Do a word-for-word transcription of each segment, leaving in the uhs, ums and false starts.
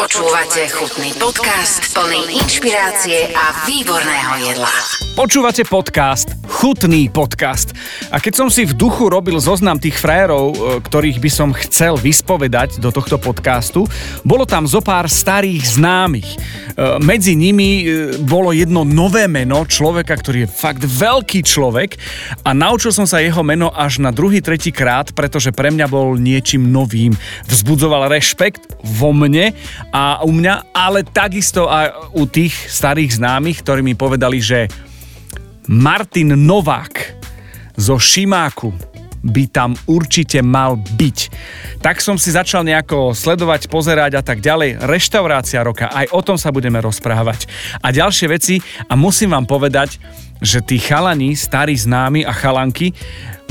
Počúvate chutný podcast plný inšpirácie a výborného jedla. Počúvate podcast Chutný podcast. A keď som si v duchu robil zoznam tých frajerov, ktorých by som chcel vyspovedať do tohto podcastu, bolo tam zo pár starých známych. Medzi nimi bolo jedno nové meno človeka, ktorý je fakt veľký človek a naučil som sa jeho meno až na druhý, tretí krát, pretože pre mňa bol niečím novým. Vzbudzoval rešpekt vo mne a u mňa, ale takisto aj u tých starých známych, ktorí mi povedali, že Martin Novák zo Šimáku by tam určite mal byť. Tak som si začal nejako sledovať, pozerať a tak ďalej. Reštaurácia roka, aj o tom sa budeme rozprávať. A ďalšie veci, a musím vám povedať, že tí chalani, starí známi a chalanky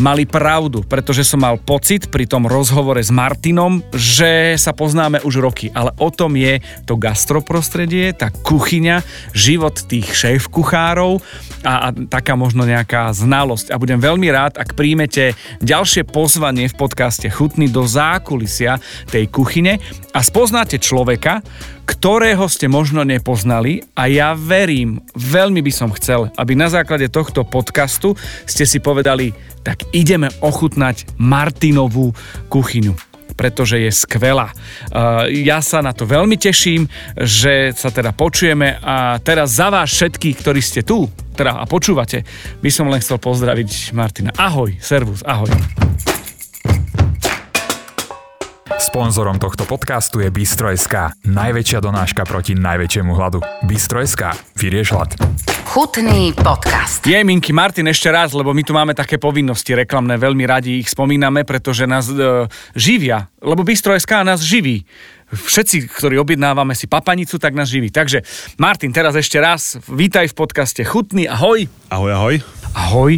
mali pravdu, pretože som mal pocit pri tom rozhovore s Martinom, že sa poznáme už roky, ale o tom je to gastroprostredie, tá kuchyňa, život tých šéf-kuchárov a, a taká možno nejaká znalosť. A budem veľmi rád, ak príjmete ďalšie pozvanie v podcaste Chutný do zákulisia tej kuchyne a spoznáte človeka, ktorého ste možno nepoznali a ja verím, veľmi by som chcel, aby na základe tohto podcastu ste si povedali, tak ideme ochutnať Martinovú kuchyňu, pretože je skvelá. Ja sa na to veľmi teším, že sa teda počujeme a teraz za vás všetkých, ktorí ste tu teda a počúvate, by som len chcel pozdraviť Martina. Ahoj, servus, ahoj. Sponzorom tohto podcastu je Bistro.sk, najväčšia donáška proti najväčšiemu hladu. Bistro.sk, vyrieš hlad. Chutný podcast. Jej, Minky, Martin ešte raz, lebo my tu máme také povinnosti reklamné, veľmi radi ich spomíname, pretože nás e, živia, lebo Bistro.sk nás živí. Všetci, ktorí objednávame si papanicu, tak nás živí. Takže, Martin, teraz ešte raz, vítaj v podcaste Chutný, ahoj. Ahoj, ahoj. Ahoj.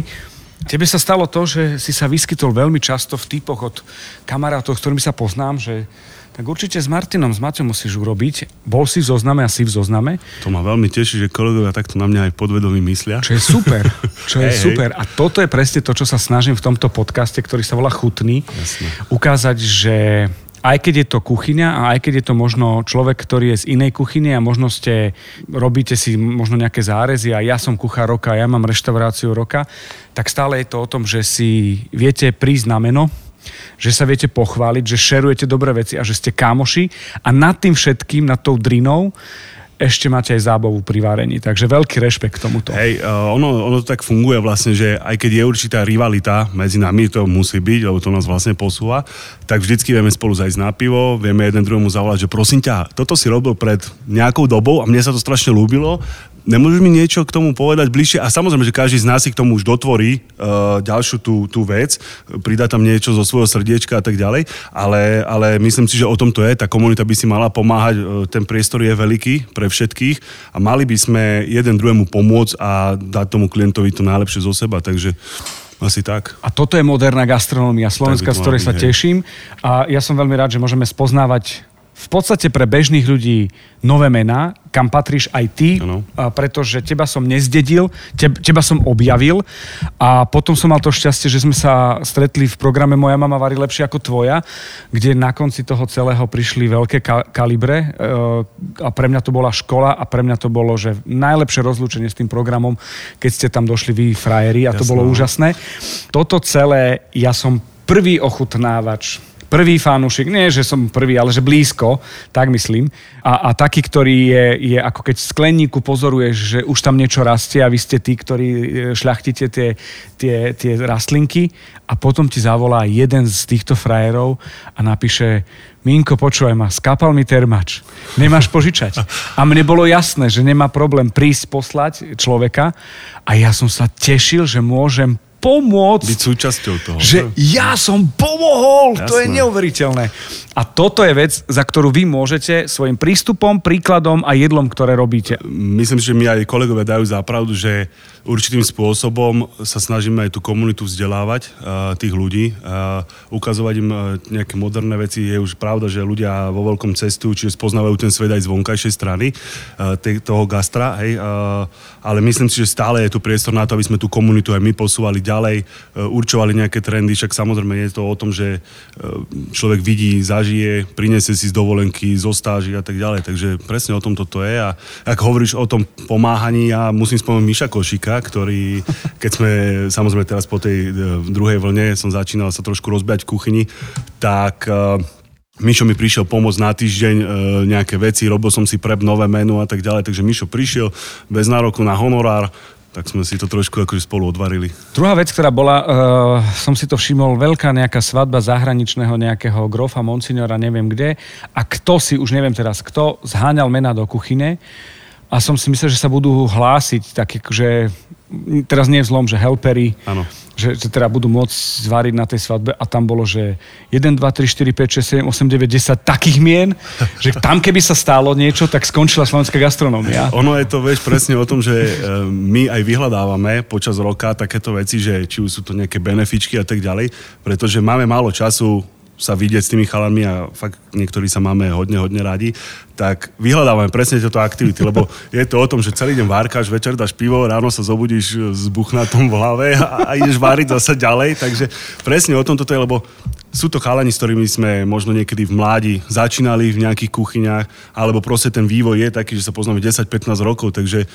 Tebe sa stalo to, že si sa vyskytol veľmi často v typoch od kamarátov, s ktorými sa poznám, že tak určite s Martinom, s Maťom musíš urobiť. Bol si v zozname a si v zozname. To ma veľmi teší, že kolegovia takto na mňa aj podvedomí myslia. Čo je super. Čo je hey, super. A toto je presne to, čo sa snažím v tomto podcaste, ktorý sa volá Chutný, jasne, ukázať, že aj keď je to kuchyňa a aj keď je to možno človek, ktorý je z inej kuchyne a možno ste, robíte si možno nejaké zárezy a ja som kuchár roka, ja mám reštauráciu roka, tak stále je to o tom, že si viete prísť na meno, že sa viete pochváliť, že šerujete dobré veci a že ste kámoši a nad tým všetkým, nad tou drinou, ešte máte aj zábavu pri varení. Takže veľký rešpekt k tomuto. Hej, ono, ono to tak funguje vlastne, že aj keď je určitá rivalita medzi nami, to musí byť, lebo to nás vlastne posúva, tak vždycky vieme spolu zajsť na pivo, vieme jeden druhému zavolať, že prosím ťa, toto si robil pred nejakou dobou a mne sa to strašne ľúbilo, nemôžeš mi niečo k tomu povedať bližšie? A samozrejme, že každý z nás si k tomu už dotvorí uh, ďalšiu tú, tú vec, pridá tam niečo zo svojho srdiečka a tak ďalej, ale, ale myslím si, že o tom to je, tá komunita by si mala pomáhať, ten priestor je veľký pre všetkých a mali by sme jeden druhému pomôcť a dať tomu klientovi to najlepšie zo seba, takže asi tak. A toto je moderná gastronómia Slovenska, z ktorej sa hej. teším a ja som veľmi rád, že môžeme spoznávať v podstate pre bežných ľudí nové mená, kam patríš aj ty, ano. Pretože teba som nezdedil, teba som objavil a potom som mal to šťastie, že sme sa stretli v programe Moja mama varí lepšie ako tvoja, kde na konci toho celého prišli veľké kalibre a pre mňa to bola škola a pre mňa to bolo, že najlepšie rozlúčenie s tým programom, keď ste tam došli vy frajeri a jasné, to bolo úžasné. Toto celé, ja som prvý ochutnávač, prvý fanúšik, nie, že som prvý, ale že blízko, tak myslím. A, a taký, ktorý je, je ako keď v skleníku pozoruješ, že už tam niečo rastie a vy ste tí, ktorí šľachtíte tie, tie, tie rastlinky a potom ti zavolá jeden z týchto frajerov a napíše Minko, počúvaj ma, skápal mi termač. Nemáš požičať. A mne bolo jasné, že nemá problém prísť poslať človeka a ja som sa tešil, že môžem pomôcť. Byť súčasťou toho. Že ja som pomohol. Jasné. To je neuveriteľné. A toto je vec, za ktorú vy môžete svojim prístupom, príkladom a jedlom, ktoré robíte. Myslím, že mi aj kolegovia dajú za pravdu, že určitým spôsobom sa snažíme aj tú komunitu vzdelávať, tých ľudí. Ukazovať im nejaké moderné veci. Je už pravda, že ľudia vo veľkom cestujú, čiže spoznávajú ten svet aj z vonkajšej strany toho gastra. Hej. Ale myslím si, že stále je tu priestor na to, aby sme tú komunitu aj my posúvali ďalej určovali nejaké trendy, však samozrejme je to o tom, že človek vidí, zažije, prinesie si z dovolenky, zo stáži a tak ďalej, takže presne o tom toto je. A ak hovoríš o tom pomáhaní, ja musím spomenúť Miša Košíka, ktorý, keď sme, samozrejme teraz po tej druhej vlne som začínal sa trošku rozbiať v kuchyni, tak Mišo mi prišiel pomôcť na týždeň e, nejaké veci, robil som si prep, nové menu a tak ďalej, takže Mišo prišiel bez nároku na honorár, tak sme si to trošku akože spolu odvarili. Druhá vec, ktorá bola, e, som si to všimol, veľká nejaká svadba zahraničného nejakého grofa, monsignora, neviem kde, a kto si, už neviem teraz kto, zháňal mená do kuchyne a som si myslel, že sa budú hlásiť také, že teraz nie je zlom, že helpery, ano. Že, že teda budú môcť zvariť na tej svadbe a tam bolo, že jeden, dva, tri, štyri, päť, šesť, sedem, osem, deväť, desať takých mien, že tam keby sa stalo niečo, tak skončila slovenská gastronómia. Ono je to, vieš, presne o tom, že my aj vyhľadávame počas roka takéto veci, že či už sú to nejaké benefičky a tak ďalej, pretože máme málo času sa vidieť s tými chalanmi a fakt niektorí sa máme hodne, hodne radi, tak vyhľadávame presne tieto aktivity, lebo je to o tom, že celý deň várkaš, večer dáš pivo, ráno sa zobudíš s buchnatom v hlave a, a ideš váriť zasa ďalej, takže presne o tom toto je, lebo sú to chalani, s ktorými sme možno niekedy v mládi začínali v nejakých kuchyniach, alebo proste ten vývoj je taký, že sa poznáme desať pätnásť rokov, takže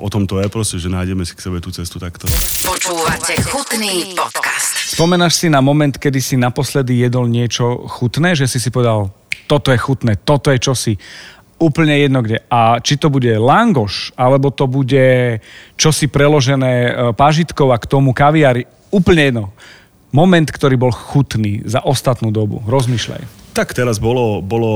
o tom to je proste, že nájdeme si k sebe tú cestu takto. Počúvate chutný podcast. Spomenáš si na moment, kedy si naposledy jedol niečo chutné, že si si povedal, toto je chutné, toto je čosi, úplne jedno kde. A či to bude langoš, alebo to bude čosi preložené pážitkov a k tomu kaviári, úplne jedno. Moment, ktorý bol chutný za ostatnú dobu. Rozmýšľaj. Tak teraz bolo, bolo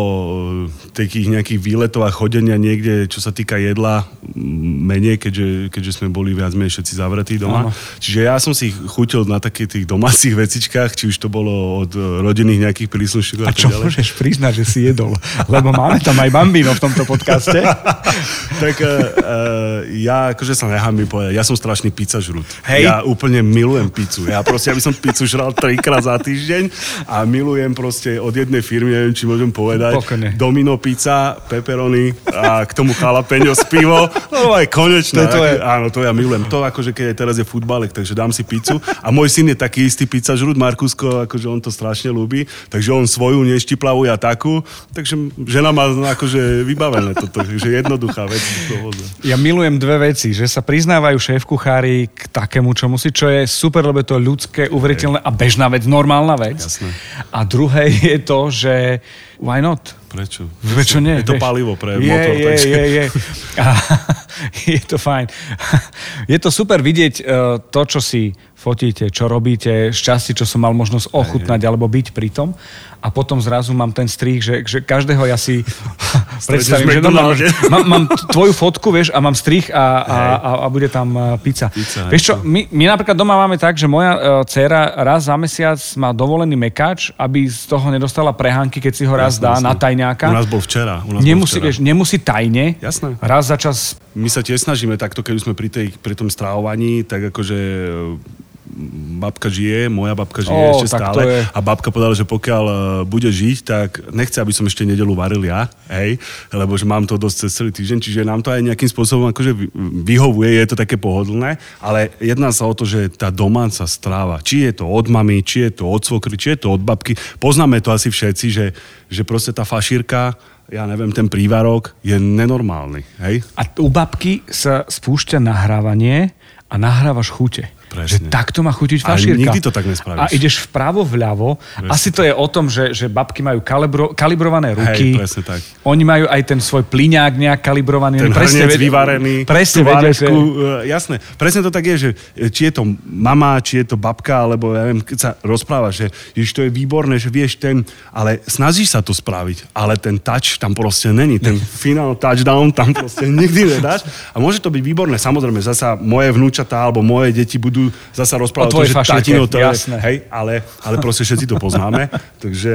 takých nejakých výletov a chodenia niekde, čo sa týka jedla, menej, keďže, keďže sme boli viac menej všetci zavretí doma. Áno. Čiže ja som si chutil na takých tých domácich vecičkách, či už to bolo od rodinných nejakých príslušníkov. A čo ďalej. Môžeš priznať, že si jedol? Lebo máme tam aj bambino v tomto podcaste. Tak uh, ja akože sa nechám mi povedať, ja som strašný pizzažrút. Hej. Ja úplne milujem pizzu. Ja proste, aby som pizzu žral trikrát za týždeň a milujem proste od jednej firmy, neviem, či môžem povedať. Pokojne. Domino pizza, pepperoni a k tomu jalapeňo s pivo. No aj konečné. To je... Áno, to ja milujem. To akože keď teraz je futbalek, takže dám si pizzu. A môj syn je taký istý pizzažrút, Markusko, akože on to strašne ľúbi, takže on svoju neštiplavuje a takú. Takže žena má akože vybavené toto, že jednoduchá vec. Ja milujem dve veci, že sa priznávajú šéf-kuchári k takému, čo musí, čo je super, lebo to je ľudské, uveriteľné a bežná vec, normálna vec. Jasné. A druhé je to, že why not? Prečo? Prečo nie? Je to palivo pre je, motor. Je, takže... je, je. A, je to fajn. Je to super vidieť uh, to, čo si fotíte, čo robíte, šťastie, čo som mal možnosť ochutnať je, je. Alebo byť pri tom. A potom zrazu mám ten strih, že, že každého ja si predstavím, že mám, mám, mám tvoju fotku, vieš, a mám strih a, a, a, a bude tam pizza. Pizza vieš čo, my, my napríklad doma máme tak, že moja uh, dcéra raz za mesiac má dovolený mekáč, aby z toho nedostala prehánky, keď si ho raz dá na tajňa. U nás bol včera. U nás nemusí, bol včera. Vieš, nemusí tajne. Jasné. Raz za čas. My sa tiež snažíme takto, keď sme pri, tej, pri tom strávovaní, tak akože babka žije, moja babka žije o, ešte stále a babka povedala, že pokiaľ bude žiť, tak nechce, aby som ešte nedeľu varil ja, hej, lebo že mám to dosť cez celý týždeň, čiže nám to aj nejakým spôsobom akože vyhovuje, je to také pohodlné, ale jedná sa o to, že tá domáca stráva, či je to od mamy, či je to od svokry, či je to od babky, poznáme to asi všetci, že, že proste tá fašírka, ja neviem, ten prívarok je nenormálny, hej. A u babky sa spúšťa nahrávanie a nahrávaš chute. Presne. Že takto má chutiť fašírka. A nikdy to tak nespravíš. A ideš vpravo, vľavo. Presne. Asi to je o tom, že, že babky majú kalibro, kalibrované ruky. Hej, presne tak. Oni majú aj ten svoj plyňák nejak kalibrovaný. Ten hrniec vyvarený. Presne vedieť. Jasné. Presne to tak je, že či je to mama, či je to babka, alebo ja neviem, keď sa rozprávaš, že ježiš, to je výborné, že vieš ten, ale snažíš sa to spraviť, ale ten touch tam proste není. Ten final touchdown tam proste nikdy nedáš. A môže to byť výborné. Samozrejme, zasa moje vnúčatá alebo moje deti budú zasa rozprávať o, o tom, že tatino to jasné. Je, hej, ale, ale proste všetci to poznáme, takže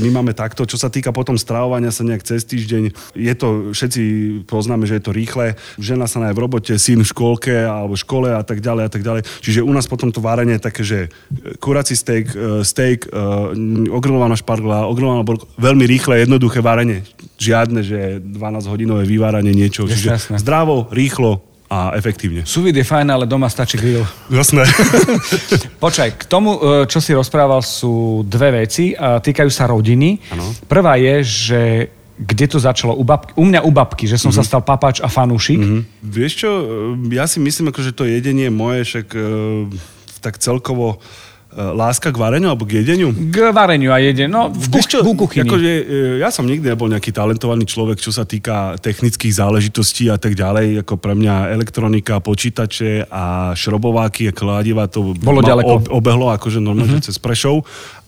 my máme takto, čo sa týka potom stravovania sa nejak cez týždeň, je to, všetci poznáme, že je to rýchle, žena sa nájde v robote, syn v škôlke alebo škole a tak ďalej a tak ďalej, čiže u nás potom to várenie je také, že kurací steak, steak, ogrilovaná špargla, ogrilovaná borka, veľmi rýchle, jednoduché várenie, žiadne, že dvanásťhodinové vyváranie niečo, čiže zdravo, rýchlo, a efektívne. Sous vide je fajn, ale doma stačí grill. Jasné. Počkaj, k tomu, čo si rozprával, sú dve veci a týkajú sa rodiny. Ano. Prvá je, že kde to začalo? U, babky, u mňa u babky, že som mm-hmm. sa stal papáč a fanúšik. Mm-hmm. Vieš čo, ja si myslím, akože to jedenie moje, však tak celkovo láska k vareniu alebo k jedeniu? K vareniu a jedeniu, no v, kuch- čo, v kuchyni. Akože, ja som nikdy nebol nejaký talentovaný človek, čo sa týka technických záležitostí a tak ďalej, ako pre mňa elektronika, počítače a šrobováky a kladiva, to bolo ďaleko. Obehlo akože normálne mm-hmm. cez Prešov,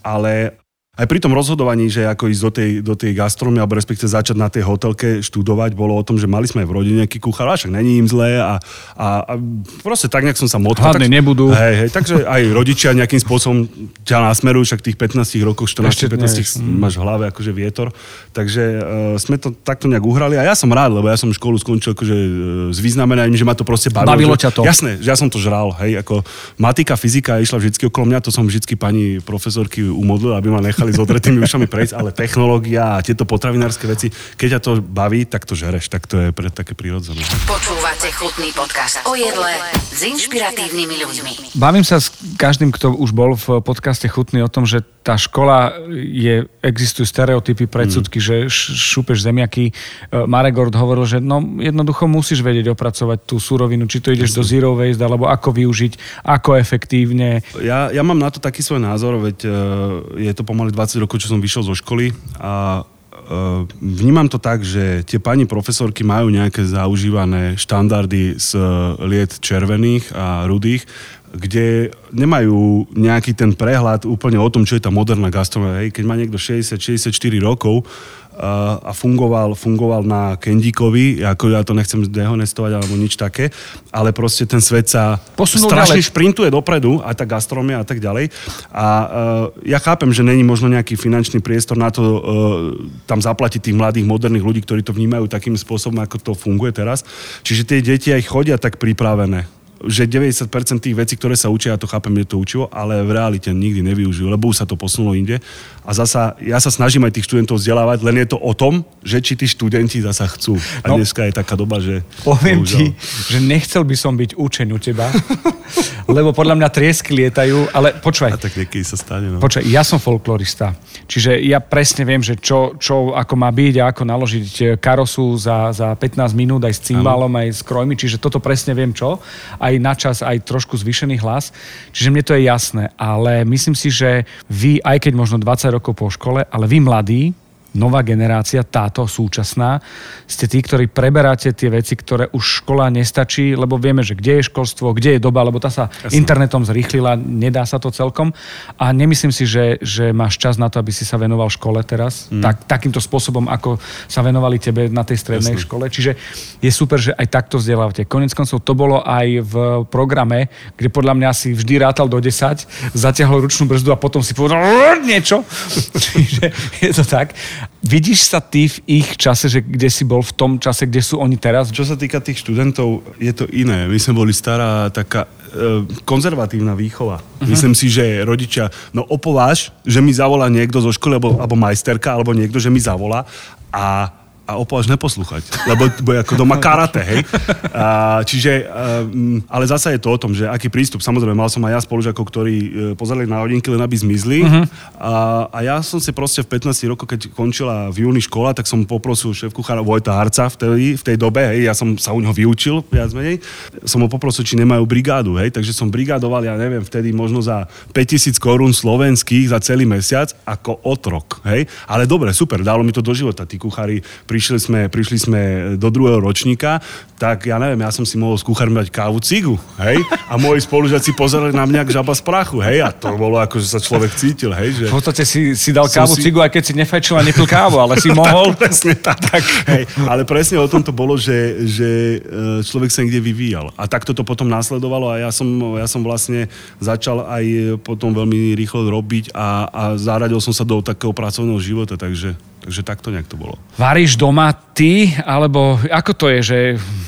ale... Aj pri tom rozhodovaní, že ako ísť do tej, do tej gastronómie, alebo respektive začať na tej hotelke študovať, bolo o tom, že mali sme aj v rodine nejaký kuchár, však není im zlé a, a, a proste tak nejak som sa motal. Hladné nebudú. Hej, hej, takže aj rodičia nejakým spôsobom ťa násmerujú, však tých pätnástich rokoch, štrnásť pätnásť máš v hlave akože vietor. Takže uh, sme to takto nejak uhrali a ja som rád, lebo ja som školu skončil akože uh, s významenaním, že ma to proste bavilo. Bavilo ťa to. Jasné, že ja som to žral, hej, ako matika, fyzika išla vždycky okolo mňa, to som vždycky pani profesorky umodlil, aby ma nechal s odretými ušami prejsť, ale technológia a tieto potravinárske veci, keď ťa to baví, tak to žereš, tak to je pre také prírodzené. Počúvate chutný podcast o jedle s inšpiratívnymi ľuďmi. Bavím sa s každým, kto už bol v podcaste Chutný o tom, že tá škola je, existujú stereotypy, predsudky, mm. že šúpeš zemiaky. Marek Gord hovoril, že no, jednoducho musíš vedieť opracovať tú surovinu, či to ideš do zero waste, alebo ako využiť, ako efektívne. Ja, ja mám na to taký svoj názor, veď je to pomaly dvadsať rokov, čo som vyšiel zo školy a vnímam to tak, že tie pani profesorky majú nejaké zaužívané štandardy z liet červených a rudých, kde nemajú nejaký ten prehľad úplne o tom, čo je tá moderná gastronómia. Keď má niekto šesťdesiat šesťdesiatštyri rokov a fungoval, fungoval na Kendíkovi, ako ja to nechcem dehonestovať alebo nič také, ale proste ten svet sa posunul strašne ďalej. Šprintuje dopredu a tá gastronomia a tak ďalej. A uh, ja chápem, že není možno nejaký finančný priestor na to uh, tam zaplatiť tých mladých, moderných ľudí, ktorí to vnímajú takým spôsobom, ako to funguje teraz. Čiže tie deti aj chodia tak pripravené, že deväťdesiat percent tých vecí, ktoré sa učia, ja to chápem, že to učilo, ale v realite nikdy nevyužijú, lebo už sa to posunulo inde. A zasa, ja sa snažím aj tých študentov vzdelávať, len je to o tom, že či tí študenti zasa chcú. A no, dneska je taká doba, že... Poviem ti, že nechcel by som byť učeň u teba, lebo podľa mňa triesky lietajú, ale počúvaj. A tak niekedy sa stane, no. Počúvaj, ja som folklorista, čiže ja presne viem, že čo, čo ako má byť a ako naložiť karosu za, za pätnásť minút, aj s cymbálom, aj s krojmi, čiže toto presne viem čo. Aj aj na čas, aj trošku zvýšený hlas. Čiže mne to je jasné, ale myslím si, že vy, aj keď možno dvadsať rokov po škole, ale vy mladí, nová generácia, táto súčasná, ste tí, ktorí preberáte tie veci, ktoré už škola nestačí, lebo vieme, že kde je školstvo, kde je doba, lebo tá sa Jasne. internetom zrýchlila, nedá sa to celkom. A nemyslím si, že, že máš čas na to, aby si sa venoval škole teraz, mm. tak, takýmto spôsobom, ako sa venovali tebe na tej strednej Jasne. škole. Čiže je super, že aj takto vzdelávate. Koniec koncov to bolo aj v programe, kde podľa mňa si vždy rátal do desať, zatiahol ručnú brzdu a potom si povedal niečo. Čiže je to tak. Vidíš sa ty v ich čase, že kde si bol v tom čase, kde sú oni teraz? Čo sa týka tých študentov, je to iné. My sme boli stará taká e, konzervatívna výchova. Uh-huh. Myslím si, že rodičia, no opováž, že mi zavolá niekto zo školy, alebo, alebo majsterka, alebo niekto, že mi zavolá a a opováž neposlúchať, lebo je ako doma karate, hej. A, čiže, um, ale zasa je to o tom, že aký prístup, samozrejme, mal som aj ja spolužiakov, ktorí pozerali na hodinky, len aby zmizli. Uh-huh. A, a ja som si proste v pätnástich rokoch, keď končila v júni škola, tak som poprosil šéfkuchára Vojta Artza v tej, v tej dobe, hej, ja som sa u neho vyučil, viac menej, som ho poprosil, či nemajú brigádu, hej, takže som brigádoval, ja neviem, vtedy možno za päťtisíc korún slovenských za celý mesiac, ako otrok, hej. Ale dobre, super, dalo mi to do života, tí kuchári. Prišli sme, prišli sme do druhého ročníka, tak ja neviem, ja som si mohol s kuchármi dať kávu cigu, hej? A moji spolužiaci pozerali na mňa ako žaba z prachu, hej? A to bolo ako, že sa človek cítil, hej? Že... V podstate si, si dal kávu si... cigu, aj keď si nefajčil a nepil kávu, ale si mohol. Tak, presne tak. tak. Hej, ale presne o tom to bolo, že, že človek sa niekde vyvíjal. A takto to potom následovalo a ja som, ja som vlastne začal aj potom veľmi rýchlo robiť a, a zaradil som sa do takého pracovného života, takže... Takže takto nejak to bolo. Varíš doma ty, alebo ako to je, že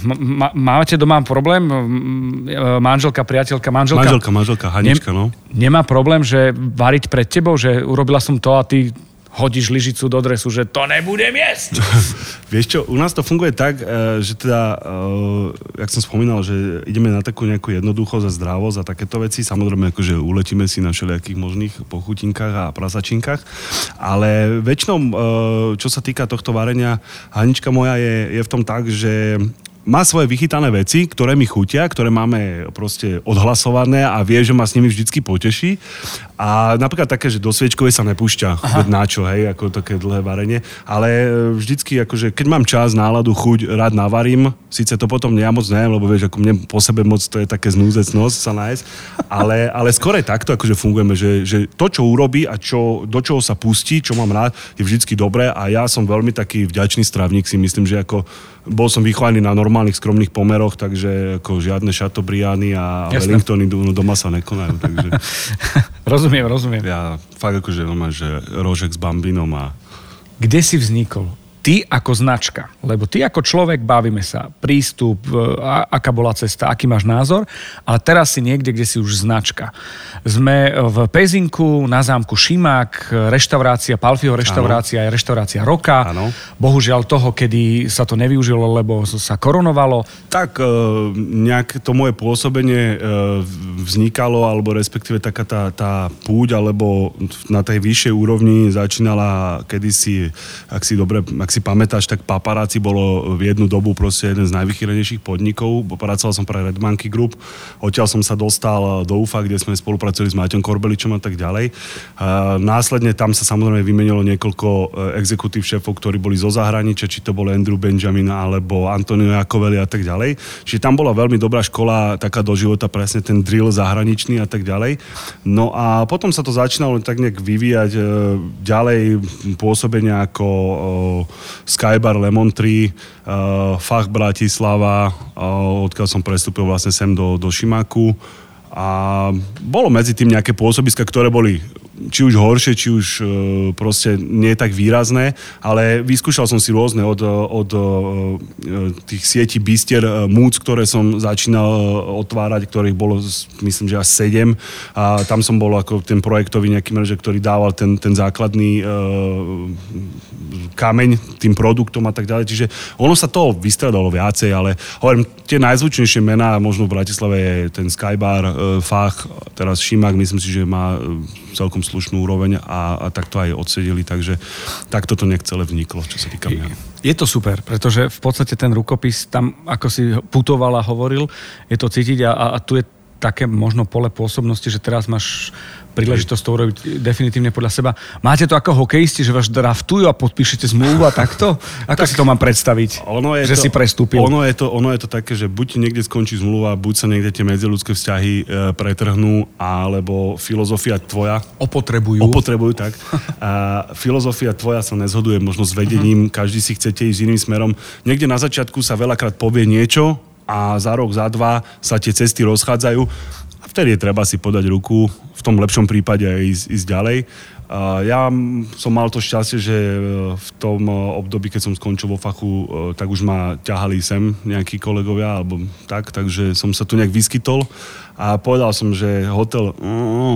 ma, máte doma problém? Manželka, priateľka, manželka? Manželka, manželka, Hanička, ne, no. Nemá problém, že variť pred tebou, že urobila som to a ty... hodíš lyžicu do dresu, že to nebudem jesť. Vieš čo, u nás to funguje tak, že teda, jak som spomínal, že ideme na takú nejakú jednoduchosť a zdravosť a takéto veci. Samozrejme, akože uletíme si na všelijakých možných pochutinkách a prasačinkách, ale väčšinou, čo sa týka tohto varenia, Hanička moja je, je v tom tak, že má svoje vychytané veci, ktoré mi chutia, ktoré máme proste odhlasované a vie, že ma s nimi vždycky poteší. A napríklad také, že do sviečkovej sa nepúšťa, veď načo, hej, ako také dlhé varenie. Ale vždycky, akože, keď mám čas, náladu, chuť, rád navarím. Sice to potom ja moc neviem, lebo vieš, ako mne po sebe moc to je také znúzecnosť sa nájsť. Ale, ale skôr je takto, akože fungujeme, že, že to, čo urobí a čo, do čoho sa pustí, čo mám rád, je vždycky dobré a ja som veľmi taký vďačný stravník, si myslím, že ako bol som vychovaný na normálnych skromných pomeroch, takže ako žiadne Chateaubriany a jasne. Wellingtony doma sa nekonajú. Takže... rozumiem, rozumiem. Ja fakt akože mám, že rožek s bambinom a... Kde si vznikol? Ty ako značka, lebo ty ako človek, bavíme sa, prístup, aká bola cesta, aký máš názor, ale teraz si niekde, kde si už značka. Sme v Pezinku, na zámku Šimák, reštaurácia, Pálffyho reštaurácia, ano. Je reštaurácia roka. Ano. Bohužiaľ toho, kedy sa to nevyužilo, lebo sa koronovalo. Tak nejak to moje pôsobenie vznikalo, alebo respektíve taká tá, tá púť, alebo na tej vyššej úrovni začínala kedysi, ak si dobre, ak si pamätáš, tak Paparazi bolo v jednu dobu proste jeden z najvychýrenejších podnikov. Pracoval som pre Red Monkey Group. Odtiaľ som sa dostal do ú ef á, kde sme spolupracovali s Maťom Korbeličom a tak ďalej. Následne tam sa samozrejme vymenilo niekoľko exekutív šéfov, ktorí boli zo zahraničia, či to bol Andrew Benjamin alebo Antonio Jakoveli a tak ďalej. Čiže tam bola veľmi dobrá škola, taká do života, presne ten drill zahraničný a tak ďalej. No a potom sa to začínalo tak nejak vyvíjať ďalej pôsobenia ako Skybar, Lemon Tree, uh, Fach Bratislava, uh, odkiaľ som prestúpil vlastne sem do, do Šimáku. A bolo medzi tým nejaké pôsobiska, ktoré boli či už horšie, či už uh, proste nie tak výrazné, ale vyskúšal som si rôzne od, od uh, tých sietí bistier uh, Moods, ktoré som začínal uh, otvárať, ktorých bolo myslím, že až sedem. A tam som bol ako ten projektový nejaký manažer, ktorý dával ten, ten základný uh, kameň tým produktom a tak ďalej. Čiže ono sa to vystredalo viacej, ale hovorím, tie najzvučnejšie mená možno v Bratislave je ten Skybar, Fach, teraz Šimák, myslím si, že má celkom slušnú úroveň a, a takto aj odsedeli, takže takto to nejak celé vniklo, čo sa týka mňa. Je to super, pretože v podstate ten rukopis tam, ako si putoval a hovoril, je to cítiť a, a tu je také možno pole pôsobnosti, že teraz máš príležitosť to urobiť definitívne podľa seba. Máte to ako hokejisti, že vás draftujú a podpíšete zmluvu a takto? Ako tak si to mám predstaviť, ono je že to, si prestúpil? Ono je, to, ono je to také, že buď niekde skončí zmluva, buď sa niekde tie medziľudské vzťahy e, pretrhnú, alebo filozofia tvoja... Opotrebujú. Opotrebujú, tak. A filozofia tvoja sa nezhoduje možno s vedením, uh-huh. Každý si chcete ísť iným smerom. Niekde na začiatku sa veľakrát povie niečo, a za rok, za dva sa tie cesty rozchádzajú a vtedy je treba si podať ruku, v tom lepšom prípade ísť, ísť ďalej. Ja som mal to šťastie, že v tom období, keď som skončil vo fachu, tak už ma ťahali sem nejakí kolegovia, alebo tak, takže som sa tu nejak vyskytol a povedal som, že hotel,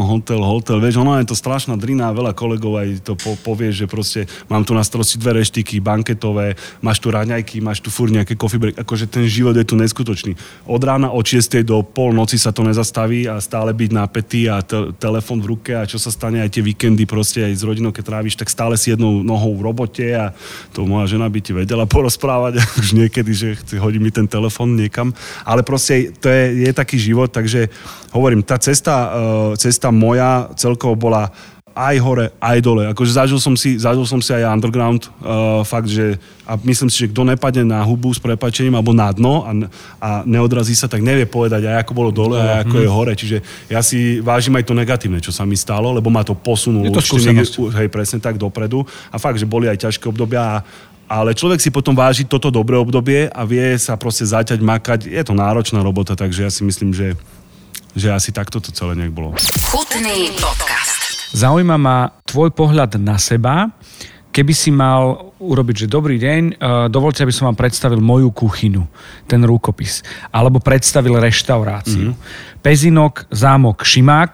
hotel, hotel, vieš, ono je to strašná drina, veľa kolegov aj to po, povie, že proste mám tu na starosti dve reštiky, banketové, máš tu raňajky, máš tu furt nejaké coffee break, akože ten život je tu neskutočný. Od rána od šiestej do pol noci sa to nezastaví a stále byť napätý a t- telefon v ruke a čo sa stane aj tie víkendy, proste aj s rodinou, keď tráviš, tak stále si jednou nohou v robote a to moja žena by ti vedela porozprávať už niekedy, že hodí mi ten telefon niekam. Ale proste to je, je taký život, takže hovorím, tá cesta, cesta moja celkovo bola aj hore, aj dole. Akože zažil som si, zažil som si aj underground uh, fakt, že a myslím si, že kto nepadne na hubu s prepáčením alebo na dno a, a neodrazí sa, tak nevie povedať aj ako bolo dole a ako je hore. Čiže ja si vážim aj to negatívne, čo sa mi stalo, lebo ma to posunulo určite, hej, presne tak dopredu. A fakt, že boli aj ťažké obdobia a ale človek si potom váži toto dobré obdobie a vie sa proste zaťať, makať. Je to náročná robota, takže ja si myslím, že, že asi takto to celé nejak bolo. Chutný podcast. Zaujíma ma tvoj pohľad na seba. Keby si mal urobiť, že dobrý deň, dovoľte, aby som vám predstavil moju kuchynu, ten rukopis. Alebo predstavil reštauráciu. Mm-hmm. Pezinok, zámok Šimák,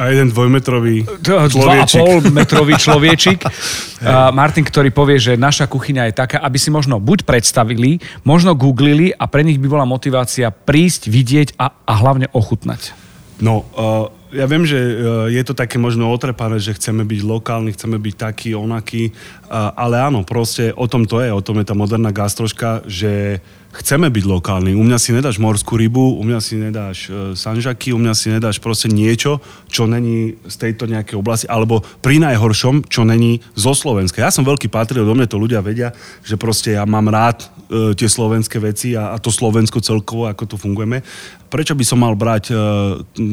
A jeden dvojmetrový človečik. Dvojmetrový človečik. uh, Martin, ktorý povie, že naša kuchyňa je taká, aby si možno buď predstavili, možno googlili a pre nich by bola motivácia prísť, vidieť a, a hlavne ochutnať. No, uh, ja viem, že uh, je to také možno otrepané, že chceme byť lokálni, chceme byť takí, onakí, uh, ale áno, proste o tom to je, o tom je tá moderná gastroška, že chceme byť lokálni. U mňa si nedáš morskú rybu, u mňa si nedáš e, sanžaky, u mňa si nedáš proste niečo, čo není z tejto nejakej oblasti, alebo pri najhoršom, čo není zo Slovenska. Ja som veľký patriot, do mňa to ľudia vedia, že proste ja mám rád e, tie slovenské veci a, a to Slovensko celkovo, ako tu fungujeme. Prečo by som mal brať e,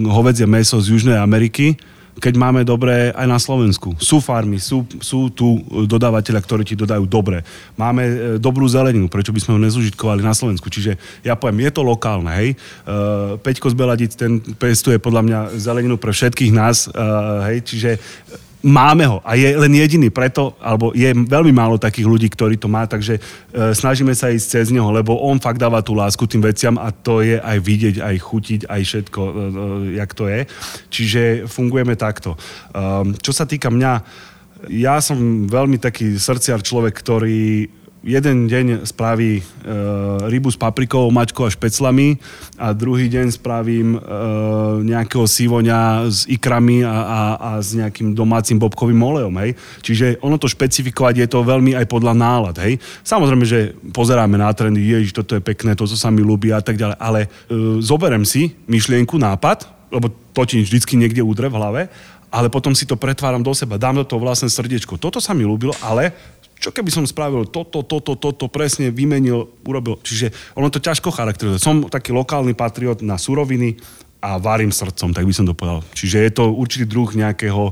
hovädzie mäso z Južnej Ameriky, keď máme dobré aj na Slovensku? Sú farmy, sú, sú tu dodávateľia, ktorí ti dodajú dobre. Máme dobrú zeleninu, prečo by sme ju nezužitkovali na Slovensku? Čiže ja poviem, je to lokálne, hej. Uh, Peťko z Beladic, ten pestuje podľa mňa zeleninu pre všetkých nás, uh, hej, čiže máme ho a je len jediný preto, alebo je veľmi málo takých ľudí, ktorí to má, takže e, snažíme sa ísť cez neho, lebo on fakt dáva tú lásku tým veciam a to je aj vidieť, aj chutiť, aj všetko, e, e, jak to je. Čiže fungujeme takto. E, čo sa týka mňa, ja som veľmi taký srdciar človek, ktorý jeden deň spraví e, rybu s paprikou, mačkou a špeclami a druhý deň spravím e, nejakého sivoňa s ikrami a, a, a s nejakým domácim bobkovým olejom, hej. Čiže ono to špecifikovať je to veľmi aj podľa nálad, hej. Samozrejme, že pozeráme na trendy, ježiš, toto je pekné, toto sa mi ľúbi a tak ďalej, ale e, zoberem si myšlienku, nápad, lebo to ti vždycky niekde udre v hlave, ale potom si to pretváram do seba, dám do toho vlastné srdiečko. Toto sa mi ľúbilo, ale čo keby som spravil toto, toto, toto, presne vymenil, urobil. Čiže ono to ťažko charakterizuje. Som taký lokálny patriot na suroviny a varím srdcom, tak by som to povedal. Čiže je to určitý druh nejakého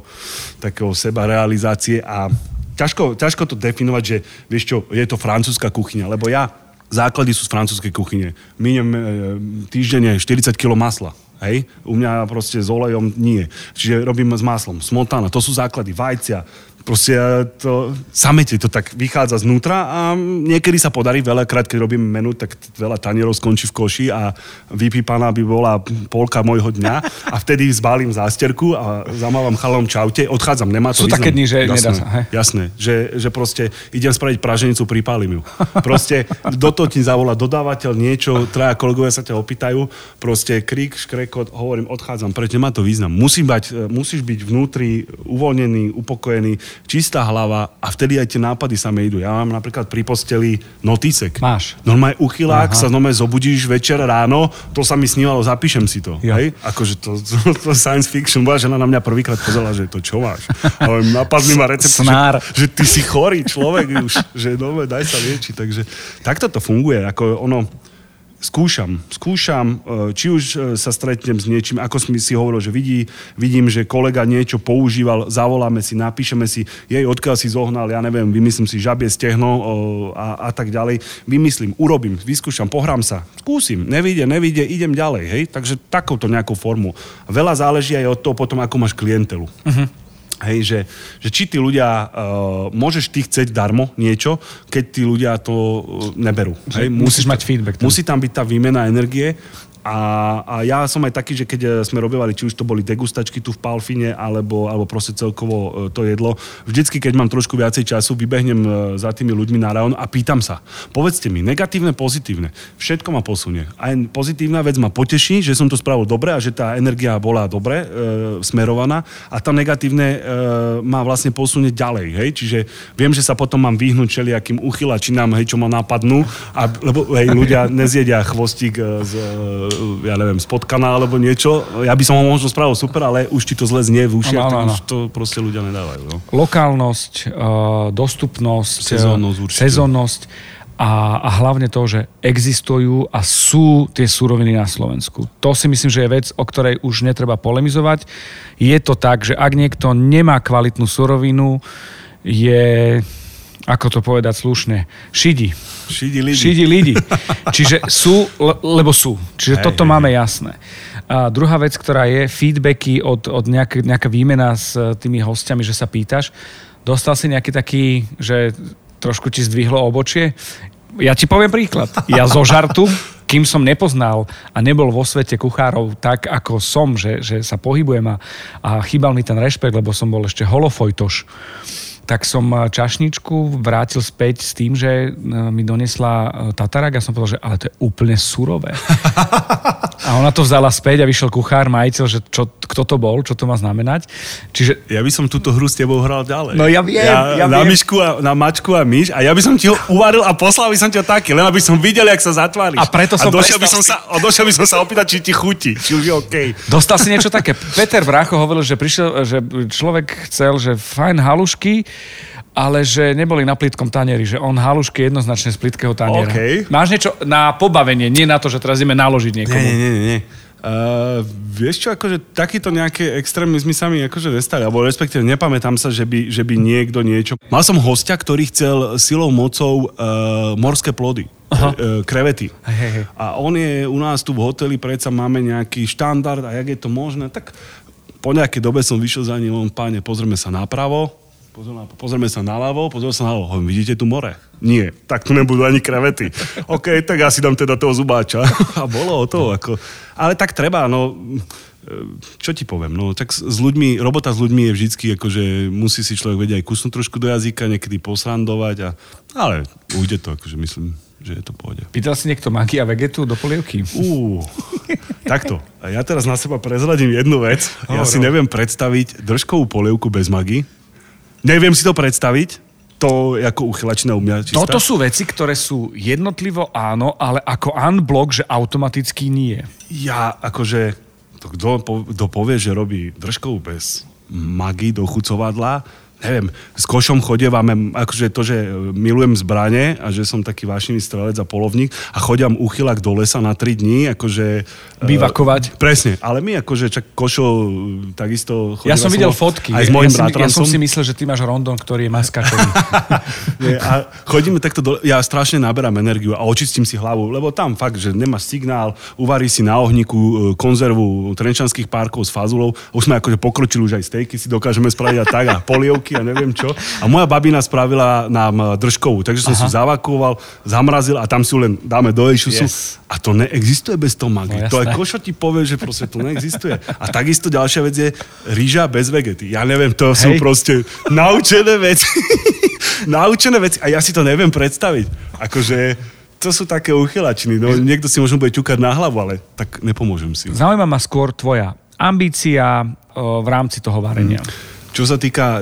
takého sebarealizácie a ťažko, ťažko to definovať, že vieš čo, je to francúzska kuchyňa, lebo ja, základy sú z francúzskej kuchyne. Miniem týždenne štyridsať kilogramov masla. Hej? U mňa proste s olejom nie. Čiže robím s máslom. Smotana, to sú základy. Vajcia. Proste to, samete to tak vychádza znútra a niekedy sa podarí, veľakrát, keď robím menu, tak veľa tanierov skončí v koši a vypípaná by bola polka mojho dňa a vtedy zbalím zásterku a zamávam chalom čaute, odchádzam, nemá to význam. Sú také dni, že jasné, nedá sa. Hej. Jasné, že, že proste idem spraviť praženicu, pripálim ju. Proste do toho ti zavolá dodávateľ niečo, traja kolegovia sa ťa opýtajú, proste krík, škrekot, hovorím, odchádzam, preč nemá to význam. Musí bať, musíš byť vnútri uvoľnený, upokojený, čistá hlava a vtedy aj tie nápady same idú. Ja mám napríklad pri posteli notícek. Máš. Normálne uchylák, aha, sa normálne zobudíš večer ráno, to sa mi snívalo, zapíšem si to. Ja. Hej? Akože to, to, to science fiction. Bola žena na mňa prvýkrát pozerala, že to čo máš. Ale napadli ma recept, že, že ty si chorý človek už, že no, daj sa liečiť. Takže takto to funguje. Ako ono, Skúšam, skúšam, či už sa stretnem s niečím, ako som si hovoril, že vidí, vidím, že kolega niečo používal, zavoláme si, napíšeme si, jej odkiaľ si zohnal, ja neviem, vymyslím si žabie stehno a, a tak ďalej, vymyslím, urobím, vyskúšam, pohrám sa, skúsim, nevíde, nevíde, idem ďalej, hej, takže takouto nejakou formou. Veľa záleží aj od toho potom, ako máš klientelu. Uh-huh. Hej, že, že či tí ľudia, uh, môžeš ty chceť darmo niečo, keď tí ľudia to uh, neberú. Hej, musíš mať feedback. Musí tam byť tá výmena energie. A, a ja som aj taký, že keď sme robívali, či už to boli degustačky tu v Pálffine, alebo, alebo proste celkovo to jedlo, vždycky, keď mám trošku viacej času, vybehnem za tými ľuďmi na rajón a pýtam sa. Povedzte mi, negatívne, pozitívne. Všetko ma posunie. Aj pozitívna vec ma poteší, že som to spravil dobre a že tá energia bola dobre e, smerovaná a tá negatívne e, ma vlastne posunie ďalej. Hej? Čiže viem, že sa potom mám vyhnúť všelijakým uchylačinám, hej, čo ma napadnú, a, lebo hej, ľudia nezjedia chvostík z ja neviem, spotkaná alebo niečo. Ja by som ho možno spravil super, ale už ti to zle znie v ušiach, tak už to proste ľudia nedávajú. No? Lokálnosť, dostupnosť, sezónnosť, sezónnosť a, a hlavne to, že existujú a sú tie suroviny na Slovensku. To si myslím, že je vec, o ktorej už netreba polemizovať. Je to tak, že ak niekto nemá kvalitnú surovinu, je... ako to povedať slušne, šidi. Šidi lidi. Šidi lidi. Čiže sú, lebo sú. Čiže hej, toto hej, máme hej. jasné. A druhá vec, ktorá je, feedbacky od, od nejaké, nejaká výmena s tými hostiami, že sa pýtaš. Dostal si nejaký taký, že trošku ti zdvihlo obočie? Ja ti poviem príklad. Ja zo žartu kým som nepoznal a nebol vo svete kuchárov tak, ako som, že, že sa pohybujem a, a chýbal mi ten rešpekt, lebo som bol ešte holofojtoš, tak som čašničku vrátil späť s tým, že mi donesla tatarák a som povedal, že ale to je úplne surové. A ona to vzala späť a vyšiel kuchár, majiteľ, že čo, kto to bol, čo to má znamenať. Čiže... Ja by som túto hru s tebou hral ďalej. No ja viem, ja, ja na viem. Myšku a, na mačku a myš a ja by som ti ho uvaril a poslal by som ti ho taký, len aby som videl, jak sa zatváriš. A preto som a došiel, by som sa, došiel by som sa opýtať, či ti chutí, či už je okej. Okay. Dostal si niečo také. Peter Vracho hovoril, že prišiel, že človek chcel, že fajn halušky, ale že neboli na plítkom tanieri, že on halušky jednoznačne z plítkého taniera. Okay. Máš niečo na pobavenie, nie na to, že teraz ideme naložiť niekomu. Nie, nie, nie. nie. Uh, vieš čo, akože takýto nejaké extrémizmy sa mi akože nestali, alebo respektíve nepamätám sa, že by, že by niekto niečo... Mal som hostia, ktorý chcel silou mocou uh, morské plody. Aha. Krevety. Hej, hej. A on je u nás tu v hoteli, predsa máme nejaký štandard a jak je to možné, tak po nejakej dobe som vyšiel za ním, on páne, pozrieme sa napravo, pozrieme sa naľavo, pozrieme sa naľavo. Hovorím, vidíte tu more? Nie, tak tu nebudú ani krevety. OK, tak ja si dám teda toho zubáča. A bolo to, ako... Ale tak treba, no... Čo ti poviem, no tak s ľuďmi, robota s ľuďmi je vždycky, akože musí si človek vedieť aj kusnúť trošku do jazyka, niekedy posrandovať, a, ale ujde to, akože myslím, že je to pôjde. Pýtal si niekto Magi a Vegetu do polievky? Uuu, takto. Ja teraz na seba prezradím jednu vec. Ja si neviem predstaviť držkovú polievku bez Magi. Neviem si to predstaviť, to ako uchylačina u mňa čistá. Toto sú veci, ktoré sú jednotlivo áno, ale ako unblock, že automaticky nie. Ja akože, to kto, kto povie, že robí držkovú bez Magi do chucovadla, neviem, s košom chodevám, akože to, že milujem zbrane a že som taký vášnivý strelec a polovník a chodím uchylak do lesa na tri dni, akože... Bivakovať. E, presne, ale my akože čak košo takisto... Ja som videl fotky. Aj s mojim ja bratrancom. Ja som si myslel, že ty máš rondon, ktorý je maskačený. A chodíme takto do... Ja strašne naberám energiu a očistím si hlavu, lebo tam fakt, že nemáš signál, uvarí si na ohniku konzervu trenčanských párkov s fazulou, už sme akože pokročili, už aj stejky si dokážeme spraviť a tak a polievky a neviem čo. A moja babina spravila nám držkovú, takže som Aha. si ju zavakuoval, zamrazil a tam si ju len dáme do ješusu. Yes. A to neexistuje bez toho Magi. No, to aj košo ti povie, že proste to neexistuje. A takisto ďalšia vec je ryža bez Vegety. Ja neviem, to Hej. sú proste naučené veci. Naučené veci. A ja si to neviem predstaviť. Akože to sú také uchylačiny. No, niekto si možno bude ťukať na hlavu, ale tak nepomôžem si. Zaujíma ma skôr tvoja ambícia v rámci toho varenia. Hmm. Čo sa týka uh,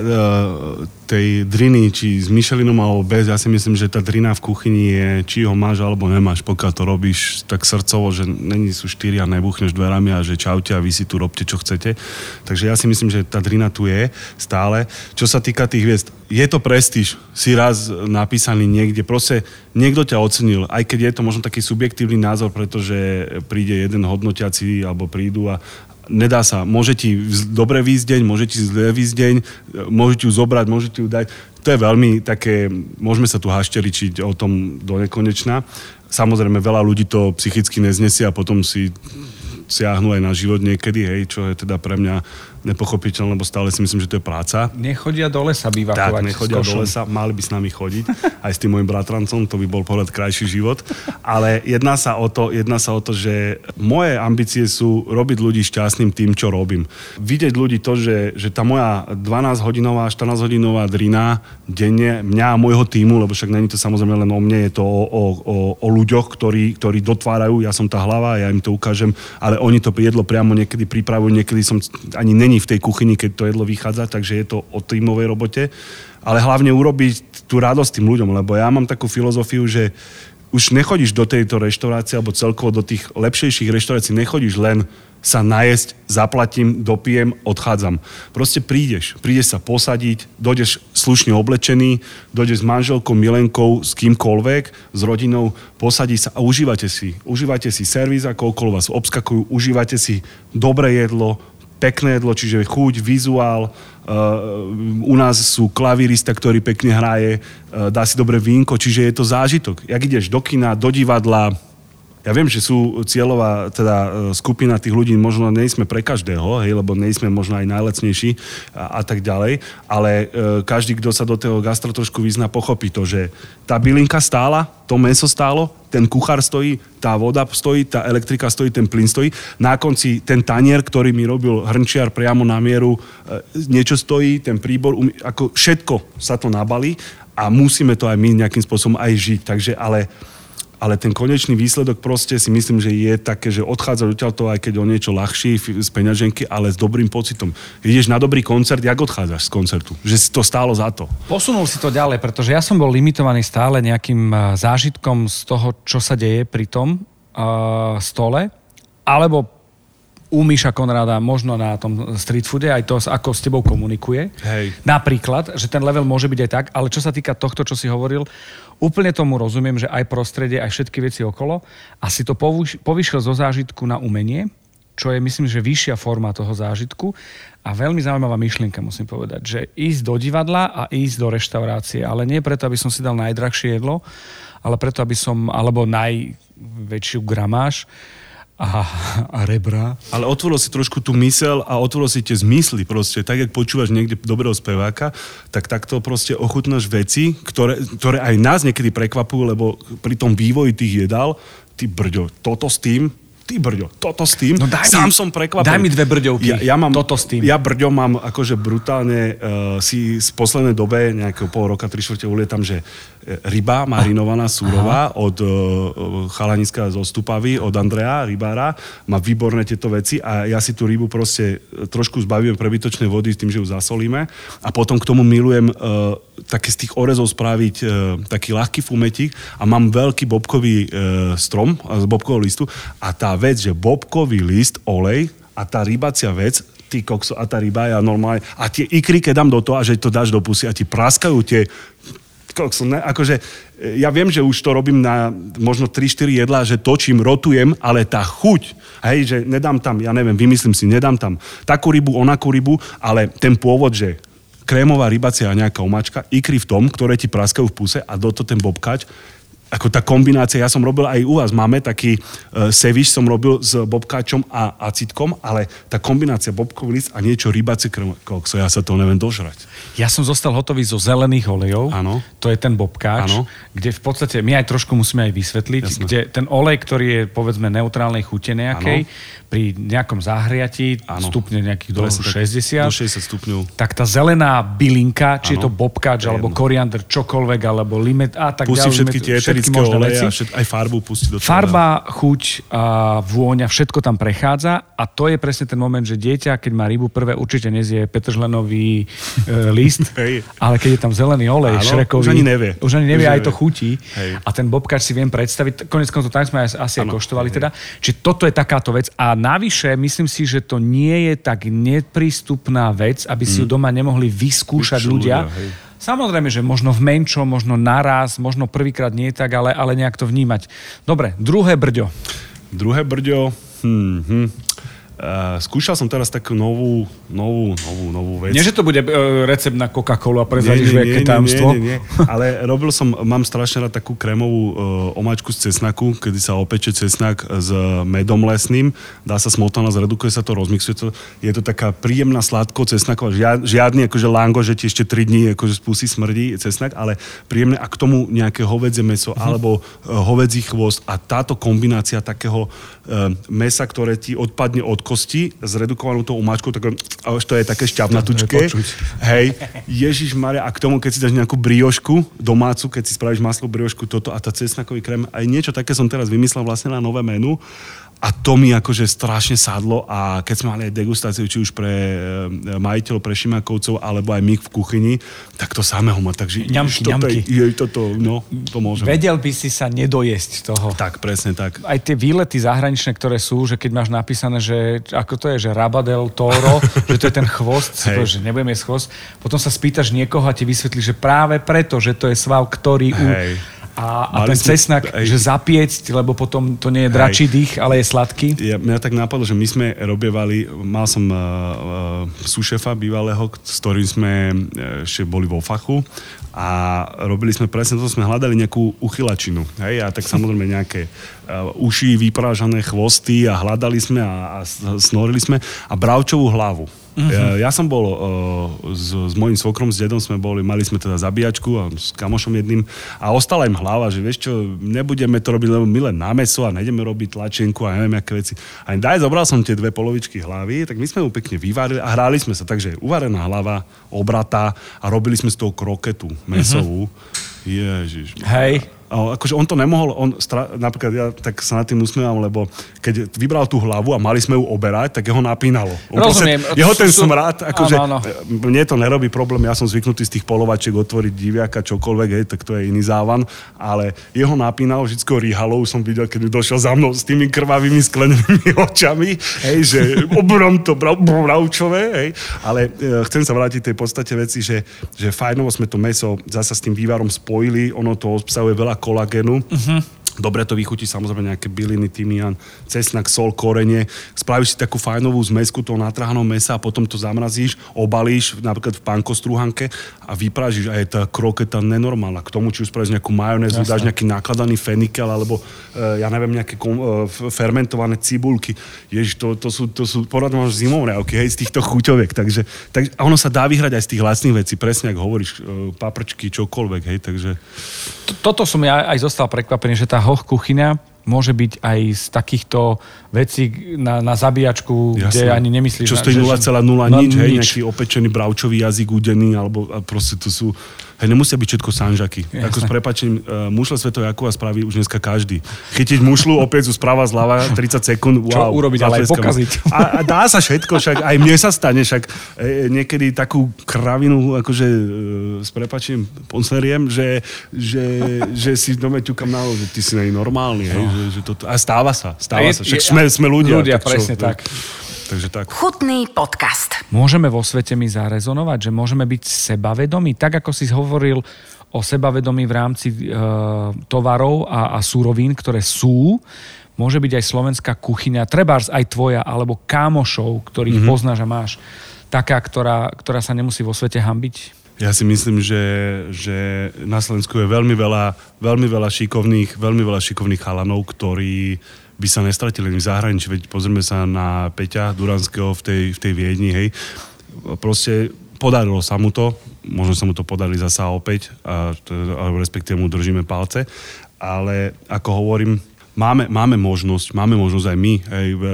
tej driny, či s myšelinou alebo bez, ja si myslím, že tá drina v kuchyni je, či ho máš alebo nemáš. Pokiaľ to robíš tak srdcovo, že není sú štyri a nebuchneš dverami a že čaute a vy si tu robte, čo chcete. Takže ja si myslím, že tá drina tu je stále. Čo sa týka tých hviezd, je to prestíž. Si raz napísaný niekde. Proste niekto ťa ocenil, aj keď je to možno taký subjektívny názor, pretože príde jeden hodnotiaci alebo prídu a nedá sa. Môže ti dobre výjsť deň, môže ti zle výjsť deň, môže ti ju zobrať, môže ti ju dať. To je veľmi také, môžeme sa tu hašteričiť o tom do nekonečna. Samozrejme, veľa ľudí to psychicky neznesie a potom si siahnu aj na život niekedy, hej, čo je teda pre mňa nepochopiteľné, lebo stále si myslím, že to je práca. Nechodia do lesa bývakovať. Tak, nechodia do lesa, mali by s nami chodiť, aj s tým môjim bratrancom, to by bol pohľad krajší život. Ale jedná sa o to, jedná sa o to, že moje ambície sú robiť ľudí šťastným tým, čo robím. Vidieť ľudí to, že, že tá moja dvanásťhodinová, štrnásťhodinová drina denne, mňa a môjho tímu, lebo však není to samozrejme len o mne, je to o, o, o, o ľuďoch, ktorí, ktorí dotvárajú, ja som tá hlava, ja im to ukážem, ale oni to jedlo priamo niekedy pripravujú, niekedy som ani není v tej kuchyni, keď to jedlo vychádza, takže je to o tímovej robote. Ale hlavne urobiť tú radosť tým ľuďom, lebo ja mám takú filozofiu, že už nechodíš do tejto reštaurácie, alebo celkovo do tých lepšejších reštaurácií, nechodíš len sa najesť, zaplatím, dopijem, odchádzam. Proste prídeš, prídeš sa posadiť, dojdeš slušne oblečený, dojdeš s manželkou, milenkou, s kýmkoľvek, s rodinou, posadíš sa a užívate si. Užívate si servis, akoľkoľvek vás obskakujú, užívate si dobré jedlo, pekné jedlo, čiže chuť, vizuál. Uh, u nás sú klavírista, ktorý pekne hraje, uh, dá si dobré vínko, čiže je to zážitok. Jak ideš do kina, do divadla, Ja viem, že sú cieľová teda skupina tých ľudí, možno nie sme pre každého, hej, lebo nie sme možno aj najlacnejší a, a tak ďalej, ale e, každý, kto sa do toho gastra trošku vyzná, pochopí to, že tá bylinka stála, to meso stálo, ten kuchár stojí, tá voda stojí, tá elektrika stojí, ten plyn stojí. Na konci ten tanier, ktorý mi robil hrnčiar priamo na mieru, e, niečo stojí, ten príbor, um, ako všetko sa to nabalí a musíme to aj my nejakým spôsobom aj žiť. Takže ale... ale ten konečný výsledok proste si myslím, že je také, že odchádza odtiaľto, aj keď o niečo ľahší z peňaženky, ale s dobrým pocitom. Ideš na dobrý koncert, jak odchádzaš z koncertu? Že si to stálo za to. Posunul si to ďalej, pretože ja som bol limitovaný stále nejakým zážitkom z toho, čo sa deje pri tom uh, stole, alebo u Miša Konrada možno na tom street foode, aj to, ako s tebou komunikuje. Hej. Napríklad, že ten level môže byť aj tak, ale čo sa týka tohto, čo si hovoril, úplne tomu rozumiem, že aj prostredie, aj všetky veci okolo a si to povýšil zo zážitku na umenie, čo je, myslím, že vyššia forma toho zážitku a veľmi zaujímavá myšlienka, musím povedať, že ísť do divadla a ísť do reštaurácie, ale nie preto, aby som si dal najdrahšie jedlo, ale preto, aby som, alebo najväčšiu gramáž, a, a rebra. Ale otvoril si trošku tú myseľ a otvoril si tie zmysly proste. Tak, jak počúvaš niekde dobrého speváka, tak takto proste ochutnáš veci, ktoré, ktoré aj nás niekedy prekvapujú, lebo pri tom vývoji tých jedál, ty brďo, toto s tým, ty brďo, toto s tým, no sám mi, som prekvapený. Daj mi dve brďovky, ja, ja mám, toto s tým. Ja brďo mám akože brutálne, uh, si z poslednej dobe, nejakého pol roka, tri štvrte ulietam, že ryba marinovaná súrová od uh, chalaniska z Ostupavy, od Andreja Rybára. Má výborné tieto veci a ja si tú rybu proste trošku zbavím prebytočnej vody tým, že ju zasolíme. A potom k tomu milujem uh, také z tých orezov spraviť uh, taký ľahký fumetík a mám veľký bobkový uh, strom z bobkového listu a tá vec, že bobkový list, olej a tá rybacia vec, ty kokso a tá ryba ja normálne a tie ikry, keď dám do toho a že to dáš do pusy a ti praskajú tie Ne, akože, ja viem, že už to robím na možno tri štyri jedlá, že točím, rotujem, ale tá chuť, hej, že nedám tam, ja neviem, vymyslím si, nedám tam takú rybu, onakú rybu, ale ten pôvod, že krémová rybacia a nejaká omáčka, ikry v tom, ktoré ti praskajú v puse a do toho ten bobkač, ako tá kombinácia, ja som robil aj u vás, máme taký e, seviš, som robil s bobkáčom a acitkom, ale tá kombinácia bobkový list a niečo rybacie krem, kokso, ja sa toho neviem dožrať. Ja som zostal hotový zo zelených olejov, ano. To je ten bobkáč, ano. Kde v podstate, my aj trošku musíme aj vysvetliť, jasne. Kde ten olej, ktorý je povedzme neutrálnej chute nejakej, ano. Pri nejakom zahriati, ano. Stupne nejakých do šesťdesiat, do šesťdesiat stupňov, tak tá zelená bylinka, či ano. Je to bobkáč, alebo koriander, čokoľvek, alebo limet a tak ďalej. Oleja, všet, aj farbu pustiť do toho. Farba, chuť, a vôňa, všetko tam prechádza a to je presne ten moment, že dieťa, keď má rybu prvé, určite nezie petržlenový e, list, hey. Ale keď je tam zelený olej, áno, šrekový, už ani nevie, už ani nevie už aj nevie. To chutí hey. A ten bobkač si viem predstaviť, konec koncov tak sme aj, asi áno. Aj koštovali hey. Teda, čiže toto je takáto vec a navyše myslím si, že to nie je tak neprístupná vec, aby si hmm. ju doma nemohli vyskúšať Vyčuľa, ľudia, hej. Samozrejme, že možno v menšom, možno naraz, možno prvýkrát nie tak, ale, ale nejak to vnímať. Dobre, druhé brďo. Druhé brďo... Hmm, hmm. Uh, skúšal som teraz takú novú, novú, novú, novú vec. Nie, že to bude uh, recept na Coca-Colu a prezradíš veľké tajomstvo. Nie, nie, nie. Ale robil som, mám strašne rád takú krémovú uh, omáčku z cesnaku, kedy sa opeče cesnak s medom lesným, dá sa smotana, zredukuje sa to, rozmixuje to. Je to taká príjemná sladko cesnaková, Žia, žiadny akože lango, že ti ešte tri dni akože spúsi smrdí cesnak, ale príjemné a k tomu nejaké hovädzie mäso uh-huh. alebo uh, hovädzí chvost a táto kombinácia takého uh, mäsa, ktoré ti odpadne od kosti zredukovanou tou omáčkou, tak to je také šťap na tučke. Hej, Ježišmaria, a k tomu, keď si dáš nejakú briošku domácu, keď si spravíš maslo, briošku, toto a tá cesnakový krém, aj niečo také som teraz vymyslel vlastne na nové menu a to mi akože strašne sadlo a keď sme mali aj degustáciu, či už pre majiteľov, pre Šimákovcov, alebo aj my v kuchyni, tak to samého má. Takže ňamky, ňamky. Jej toto, no, to môžem. Vedel by si sa nedojesť toho. Tak, presne tak. Aj tie výlety zahraničné, ktoré sú, že keď máš napísané, že ako to je, že Raba del Toro, že to je ten chvost, hey. Že nebudem jesť chvost. Potom sa spýtaš niekoho a ti vysvetlí, že práve preto, že to je svav, ktorý... Hey. U... A, a ten sme, cesnak, aj, že zapiecť, lebo potom to nie je dračí dých, ale je sladký. Ja, mňa tak napadlo, že my sme robievali, mal som uh, uh, sušefa bývalého, s ktorým sme ešte boli vo fachu a robili sme presne to, sme hľadali nejakú uchylačinu. Hej, a tak samozrejme nejaké uh, uši, vyprážané chvosty a hľadali sme a, a snorili sme a bravčovú hlavu. Uh-huh. Ja, ja som bol uh, s, s mojím svokrom, s dedom sme boli, mali sme teda zabíjačku a s kamošom jedným a ostala im hlava, že vieš čo, nebudeme to robiť, lebo my len na mäso a nejdeme robiť tlačienku a neviem aké veci. A daj, zobral som tie dve polovičky hlavy, tak my sme ju pekne vyvarili a hráli sme sa, takže uvarená hlava, obratá a robili sme z toho kroketu mäsovú. Uh-huh. Ježiš. Hej. A akože on to nemohol, on stra... napríklad ja tak sa nad tým usmievam, lebo keď vybral tú hlavu a mali sme ju oberať, tak jeho napínalo. Rozumiem. Proste, jeho ten som rád, akože áno, áno. Mne to nerobí problém, ja som zvyknutý z tých polovačiek otvoriť diviaka, čokoľvek, hej, tak to je iný závan, ale jeho napínalo, vždycko rýhalo, som videl, keď došiel za mnou s tými krvavými sklenenými očami, hej, že obrom to bravčové, hej, ale e, chcem sa vrátiť tej podstate veci, že, že fajnovo sme to mäso zasa s tým vývarom spojili, ono to obsahuje veľa kolagénu. Uh-huh. Dobre to vychutí, samozrejme nejaké byliny, tymián, cesnak, sol, korenie. Spravíš si takú fajnovú zmesku toho natrhaného mesa a potom to zamrazíš, obalíš napríklad v pankostruhanke a vypražíš a je tá kroketa nenormálna. K tomu, či už spravíš nejakú majonézu, dáš nejaký nakladaný fenikel alebo e, ja neviem, nejaké kom, e, fermentované cibulky. Ježiš, to, to sú, to sú poradne máš zimovné, ok, hej, z týchto chuťoviek. Takže, tak, a ono sa dá vyhrať aj z tých lacných vecí, presne ako hovoríš, e, paprčky, čokoľvek, hej, takže... Toto som ja aj zostal prekvapený, že tá hoch kuchyňa môže byť aj z takýchto vecí na, na zabíjačku, jasné, kde ani nemyslíš... Čo stojí nula celá nula nič, hej, nejaký opečený bravčový jazyk udený, alebo proste to sú... Hej, nemusia byť všetko sanžaky. Jasne. Ako s prepáčením, uh, mušle Sv. Jakova spraví už dneska každý. Chytiť mušlu, opäť ju správa zľava, tridsať sekúnd, wow. Čo urobiť, ale aj pokaziť. A, a dá sa všetko, však aj mne sa stane, však e, niekedy takú kravinu, akože e, s prepáčením, ponseriem, že, že, že si doma ťukam na že ty si nejnormálny. No. Že, že to, a stáva sa, stáva je, sa. Však je, sme, sme ľudia. Ľudia, tak presne čo, tak. Takže tak. Chutný podcast. Môžeme vo svete mi zarezonovať, že môžeme byť sebavedomí, tak ako si hovoril o sebavedomí v rámci e, tovarov a, a surovín, ktoré sú, môže byť aj slovenská kuchyňa, trebárs aj tvoja, alebo kámošov, ktorých mm-hmm. poznáš a máš, taká, ktorá, ktorá sa nemusí vo svete hanbiť. Ja si myslím, že, že na Slovensku je veľmi veľa, veľmi veľa šikovných, veľmi veľa šikovných chalanov, ktorí by sa nestratili v zahraničí. Veď pozrieme sa na Peťa Duranského v tej, v tej Viedni, hej. Proste podarilo sa mu to, možno sa mu to podarí zasa opäť, a, a respektíve mu držíme palce, ale ako hovorím, Máme, máme možnosť, máme možnosť aj my. Hej, v,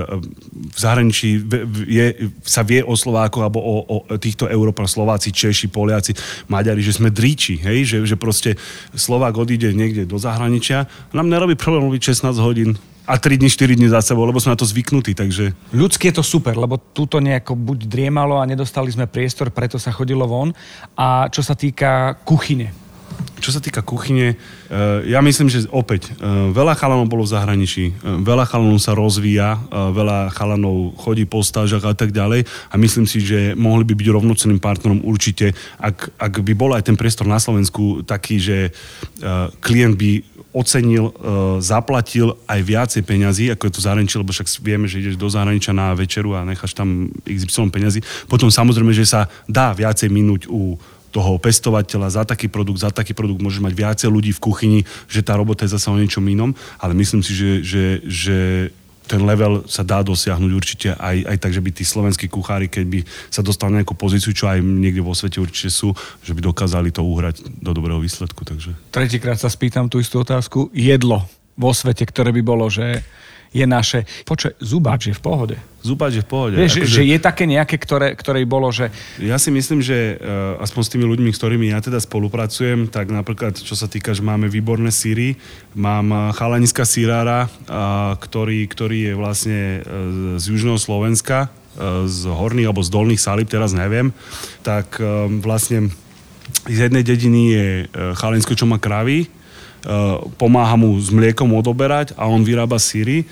v zahraničí je, sa vie o Slovákoch alebo o, o týchto Európach, Slováci, Češi, Poliaci, Maďari, že sme dríči, hej, že, že proste Slovák odíde niekde do zahraničia a nám nerobí problém robiť šestnásť hodín a tri dni, štyri dni za sebou, lebo sme na to zvyknutí, takže... Ľudské je to super, lebo túto nejako buď driemalo a nedostali sme priestor, preto sa chodilo von. A čo sa týka kuchyne, Čo sa týka kuchyne, ja myslím, že opäť veľa chalanov bolo v zahraničí, veľa chalanov sa rozvíja, veľa chalanov chodí po stážach a tak ďalej a myslím si, že mohli by byť rovnocenným partnerom určite, ak, ak by bol aj ten priestor na Slovensku taký, že klient by ocenil, zaplatil aj viacej peňazí, ako je to zahraničí, lebo však vieme, že ideš do zahraničia na večeru a necháš tam iks ypsilon peňazí. Potom samozrejme, že sa dá viacej minúť u toho pestovateľa, za taký produkt, za taký produkt môžeš mať viacej ľudí v kuchyni, že tá robota je zase o niečom inom, ale myslím si, že, že, že ten level sa dá dosiahnuť určite aj, aj tak, že by tí slovenskí kuchári, keď by sa dostali na nejakú pozíciu, čo aj niekde vo svete určite sú, že by dokázali to uhrať do dobrého výsledku. Takže. Tretíkrát sa spýtam tú istú otázku. Jedlo vo svete, ktoré by bolo, že je naše... Počuj, zubáč je v pohode. Zubáč je v pohode. Vieš, akože... že je také nejaké, ktoré, ktoré bolo, že... Ja si myslím, že uh, aspoň s tými ľuďmi, s ktorými ja teda spolupracujem, tak napríklad, čo sa týka, že máme výborné síry, mám chalaniska sírára, uh, ktorý, ktorý je vlastne uh, z južného Slovenska, uh, z horných alebo z dolných Salíb, teraz neviem, tak uh, vlastne z jednej dediny je uh, chalansko, čo má kravy, pomáha mu s mliekom odoberať a on vyrába síry.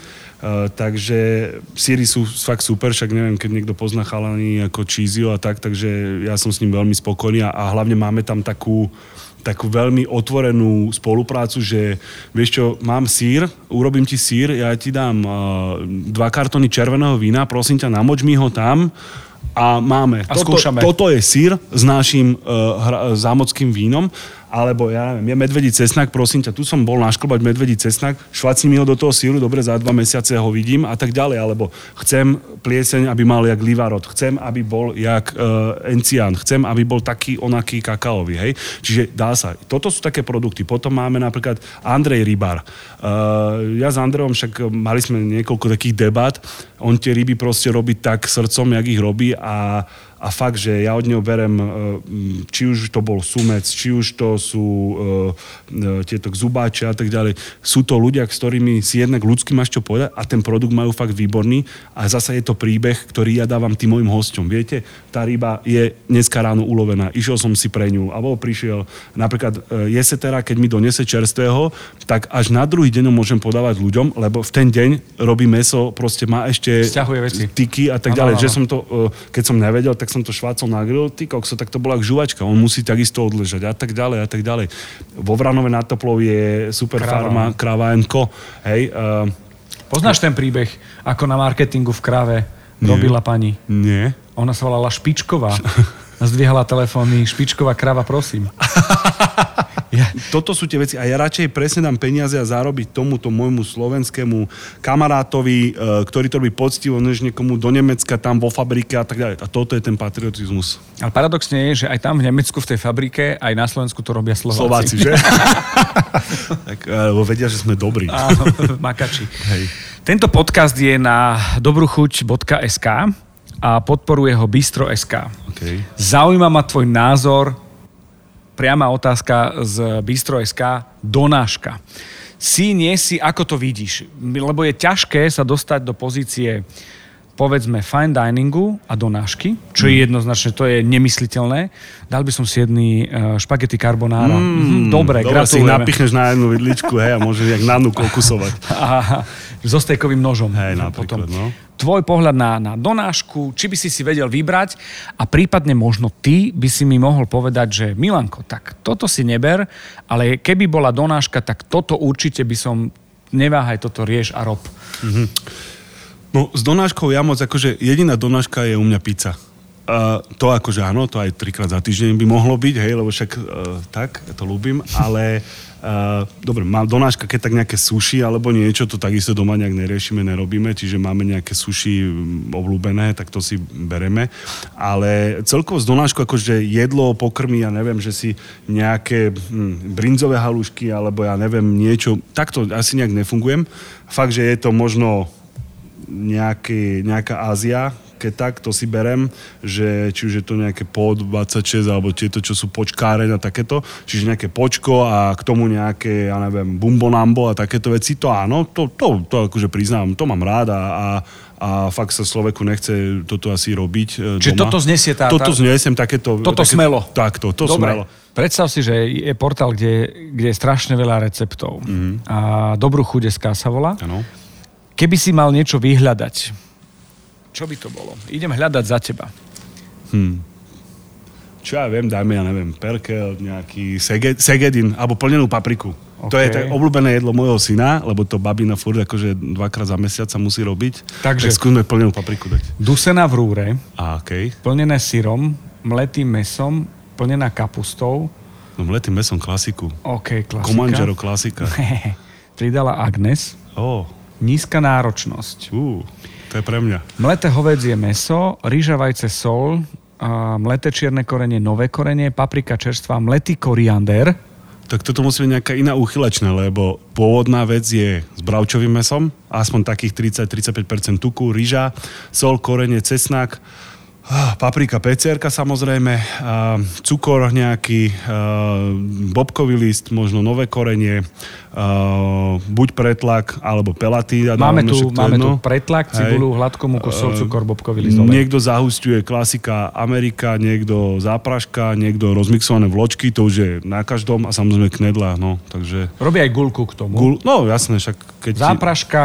Takže síry sú fakt super, však neviem, keď niekto pozná chalani ako Chizio a tak, takže ja som s ním veľmi spokojný a, a hlavne máme tam takú takú veľmi otvorenú spoluprácu, že vieš čo, mám sír, urobím ti sír, ja ti dám uh, dva kartóny červeného vína, prosím ťa, namoč mi ho tam a máme. A toto, toto je sír s naším uh, hra, zámockým vínom, alebo ja neviem, je medvedí cesnak, prosím ťa, tu som bol našklbať medvedí cesnak, švacni mi ho do toho síru, dobre, za dva mesiace ho vidím a tak ďalej, alebo chcem plieseň, aby mal jak livarot, chcem, aby bol jak e, encián, chcem, aby bol taký onaký kakaový, hej. Čiže dá sa. Toto sú také produkty. Potom máme napríklad Andrej Rybár. E, ja s Andrejom však mali sme niekoľko takých debát, on tie ryby proste robí tak srdcom, jak ich robí a A fakt, že ja od neho berem, či už to bol sumec, či už to sú e, tieto zubáče a tak ďalej. Sú to ľudia, s ktorými si jednak ľudský máš čo povedať a ten produkt majú fakt výborný. A zasa je to príbeh, ktorý ja dávam tým mojim hosťom. Viete, tá ryba je dneska ráno ulovená. Išiel som si pre ňu. Alebo prišiel napríklad jesetera, keď mi donese čerstvého, tak až na druhý deň môžem podávať ľuďom, lebo v ten deň robí mäso, proste má ešte tyky a tak ďalej. Že som to, e, keď som nevedel, tak som to švácol na grill, ty kokso, tak to bola jak žuvačka, on musí takisto odležať a tak ďalej a tak ďalej. Vo Vranove nad Toplou je super farma Kráva and Co. Hej, uh, poznáš ten príbeh, ako na marketingu v Kráve robila pani? Nie. Ona sa volala Špičková. Zdvihla telefóny, Špičková kráva, prosím. Ja. Toto sú tie veci a ja radšej presne dám peniaze a zarobiť tomuto môjmu slovenskému kamarátovi, ktorý to robí poctivo, než niekomu do Nemecka, tam vo fabrike a tak ďalej. A toto je ten patriotizmus. Ale paradoxne je, že aj tam v Nemecku, v tej fabrike, aj na Slovensku to robia Slováci. Slováci, že? Tak, lebo vedia, že sme dobrí. Áno, makači. Hej. Tento podcast je na dobruchuť bodka es ká a podporuje ho Bistro bodka es ká. Okay. Zaujíma ma tvoj názor. Priama otázka z Bistro bodka es ká, donáška. Si, nie si, ako to vidíš? Lebo je ťažké sa dostať do pozície, povedzme, fine diningu a donášky, čo je jednoznačne, to je nemysliteľné. Dal by som si jedný špagety carbonara. Mm, Dobre, dobra, gratulujeme. Dobre, si napichneš na jednu vidličku, hej, a môžeš jak nanúk okusovať. Aha, so stejkovým nožom. Hej, napríklad, potom. No. Tvoj pohľad na, na donášku, či by si si vedel vybrať a prípadne možno ty by si mi mohol povedať, že Milanko, tak toto si neber, ale keby bola donáška, tak toto určite by som, neváhaj, toto rieš a rob. Mhm. No s donáškou ja moc, akože jediná donáška je u mňa pizza. Uh, to akože áno, to aj trikrát za týždeň by mohlo byť, hej, lebo však uh, tak, ja to ľúbim, ale uh, dobre, mám donáška, keď tak nejaké sushi alebo niečo, to takisto doma nejak neriešime, nerobíme, čiže máme nejaké sushi obľúbené, tak to si bereme, ale celkovo z donášku akože jedlo, pokrmy, ja neviem, že si nejaké hm, brinzové halušky alebo ja neviem niečo, takto asi nejak nefungujem, fakt, že je to možno nejaký, nejaká Ázia, keď tak, to si berem, že či už je to nejaké pé ó dvadsaťšesť alebo tieto, čo sú počkáreň a takéto, čiže nejaké počko a k tomu nejaké, ja neviem, bumbonambo a takéto veci, to áno, to, to, to akože priznám, to mám rád a, a, a fakt sa človeku nechce toto asi robiť doma. Čiže toto znesie tá... Toto znesiem, takéto... Toto také, smelo. Takto, to Dobre. Smelo. Predstav si, že je portál, kde, kde je strašne veľa receptov. Mm-hmm. A Dobruchuť bodka es ká sa volá. Áno. Keby si mal niečo vyhľadať, čo by to bolo? Idem hľadať za teba. Hmm. Čo ja viem, dajme, ja neviem, perkel, nejaký segedin, alebo plnenú papriku. Okay. To je tak obľúbené jedlo mojho syna, lebo to babina furt akože dvakrát za mesiac sa musí robiť. Takže tak skúsme plnenú papriku dať. Dusená v rúre, a, okay. Plnené syrom, mletým mesom, plnená kapustou. No mletým mesom klasiku. OK, klasika. Komanžero klasika. Pridala Agnes. Ó, oh. Nízka náročnosť. Ú, to je pre mňa. Mleté hovädzie mäso, rýža, vajce, sol, mleté čierne korenie, nové korenie, paprika čerstvá, mletý koriander. Tak toto musí byť nejaká iná úchylačná, lebo pôvodná vec je s bravčovým mäsom, aspoň takých tridsať až tridsaťpäť percent tuku, rýža, sol, korenie, cesnak, paprika, pecérka samozrejme, cukor nejaký, bobkový list, možno nové korenie, buď pretlak, alebo pelatý. Máme, tu, máme tu pretlak, cibulu, hladkomúku, sol, cukor, bobkový list. Niekto zahusťuje klasika Amerika, niekto zápraška, niekto rozmixované vločky, to už je na každom a samozrejme knedla. No, takže... Robí aj guľku k tomu. Gul, no jasné, však keď... Zápraška...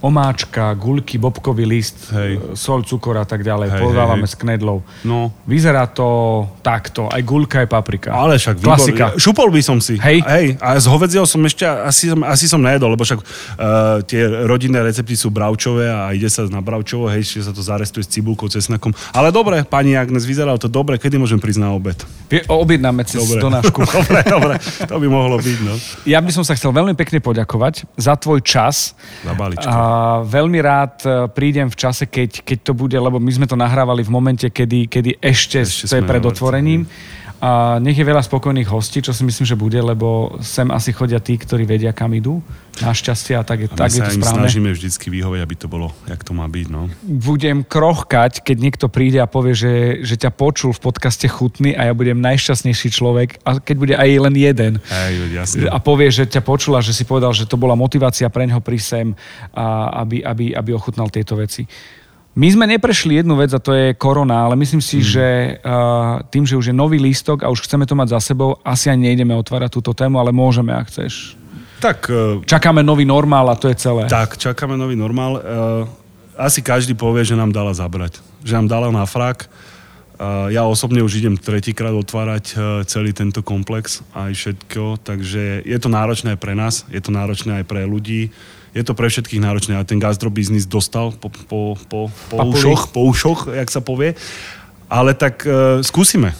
omáčka, guľky, bobkový list, hej, sol, cukor a tak ďalej. Hej, podávame hej, hej. s knedlou. No. Vyzerá to takto. Aj guľka, aj paprika. Ale však klasika. Výbor. Šupol by som si. Hej. Hej. A z hovedzieho som ešte asi, asi som nejedol, lebo však uh, tie rodinné recepty sú bravčové a ide sa na bravčovo, hej, že sa to zarestuje s cibulkou, cesnakom. Ale dobre, pani Agnes, vyzeralo to dobre. Kedy môžem prísť na obed? Objednáme cez donášku. Dobre, dobre. To by mohlo byť, no. Ja by som sa chcel veľmi pekne poďakovať za tvoj čas. Za balíčko. A veľmi rád prídem v čase, keď, keď to bude, lebo my sme to nahrávali v momente, kedy, kedy ešte, ešte to je pred otvorením. A nech je veľa spokojných hostí, čo si myslím, že bude, lebo sem asi chodia tí, ktorí vedia, kam idú. Našťastie a tak je, a tak je to správne. A my sa snažíme vždycky vyhovať, aby to bolo, jak to má byť. No. Budem krochkať, keď niekto príde a povie, že, že ťa počul v podcaste Chutný a ja budem najšťastnejší človek, a keď bude aj len jeden. Aj, jasne. A povie, že ťa počul a že si povedal, že to bola motivácia pre ňoho prísť sem, a aby, aby, aby ochutnal tieto veci. My sme neprešli jednu vec a to je korona, ale myslím si, hmm. že uh, tým, že už je nový lístok a už chceme to mať za sebou, asi aj nejdeme otvárať túto tému, ale môžeme, ak chceš. Tak, čakáme nový normál a to je celé. Tak, čakáme nový normál. Asi každý povie, že nám dala zabrať. Že nám dala na frak. Ja osobne už idem tretíkrát otvárať celý tento komplex aj všetko, takže je to náročné pre nás, je to náročné aj pre ľudí, je to pre všetkých náročné. A ten gastrobiznis dostal po, po, po, po ušoch, po ušoch, jak sa povie. Ale tak skúsime.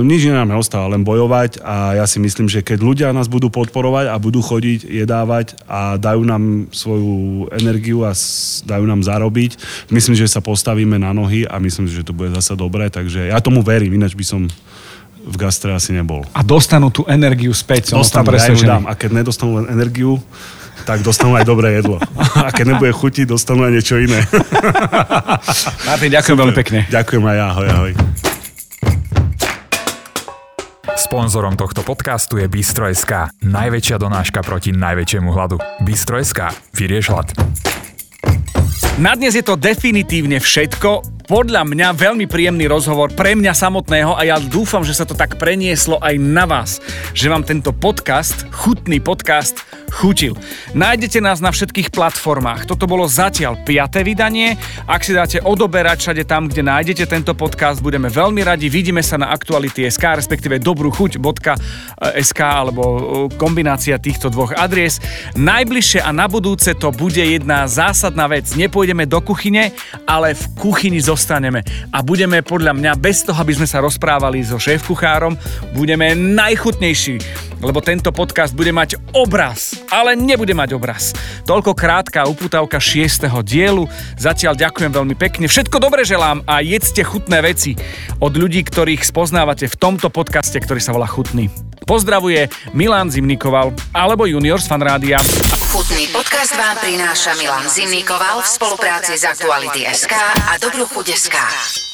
Nič iné nám neostáva, len bojovať a ja si myslím, že keď ľudia nás budú podporovať a budú chodiť, jedávať a dajú nám svoju energiu a dajú nám zarobiť, myslím, že sa postavíme na nohy a myslím, že to bude zasa dobré, takže ja tomu verím, ináč by som v gastre asi nebol. A dostanú tú energiu späť. Dostanú, ja ju dám. A keď nedostanú len energiu, tak dostanú aj dobré jedlo. A keď nebude chutiť, dostanú aj niečo iné. Martin, ďakujem veľmi pekne. Ďakujem aj ja, ahoj, ahoj. Sponzorom tohto podcastu je Bistro.sk, najväčšia donáška proti najväčšiemu hladu. Bistro.sk, vyrieš hlad. Na dnes je to definitívne všetko. Podľa mňa veľmi príjemný rozhovor pre mňa samotného a ja dúfam, že sa to tak prenieslo aj na vás, že vám tento podcast, chutný podcast, chutil. Nájdete nás na všetkých platformách. Toto bolo zatiaľ piate vydanie. Ak si dáte odoberať všade tam, kde nájdete tento podcast, budeme veľmi radi. Vidíme sa na Aktuality.sk, respektíve Dobruchuť.sk alebo kombinácia týchto dvoch adries. Najbližšie a na budúce to bude jedna zásadná vec. Nepôjde ideme do kuchyne, ale v kuchyni zostaneme a budeme podľa mňa bez toho, aby sme sa rozprávali so šéfkuchárom, budeme najchutnejší, lebo tento podcast bude mať obraz, ale nebude mať obraz. Toľko krátka upútavka šiesteho dielu. Zatiaľ ďakujem veľmi pekne. Všetko dobre želám a jedzte chutné veci od ľudí, ktorých spoznávate v tomto podcaste, ktorý sa volá Chutný. Pozdravuje Milan Zimnikoval alebo junior z Fun Rádia. Chutný podcast vám prináša Milan Zimnikoval v spolupráci s Aktuality.sk a Dobruchuť.sk.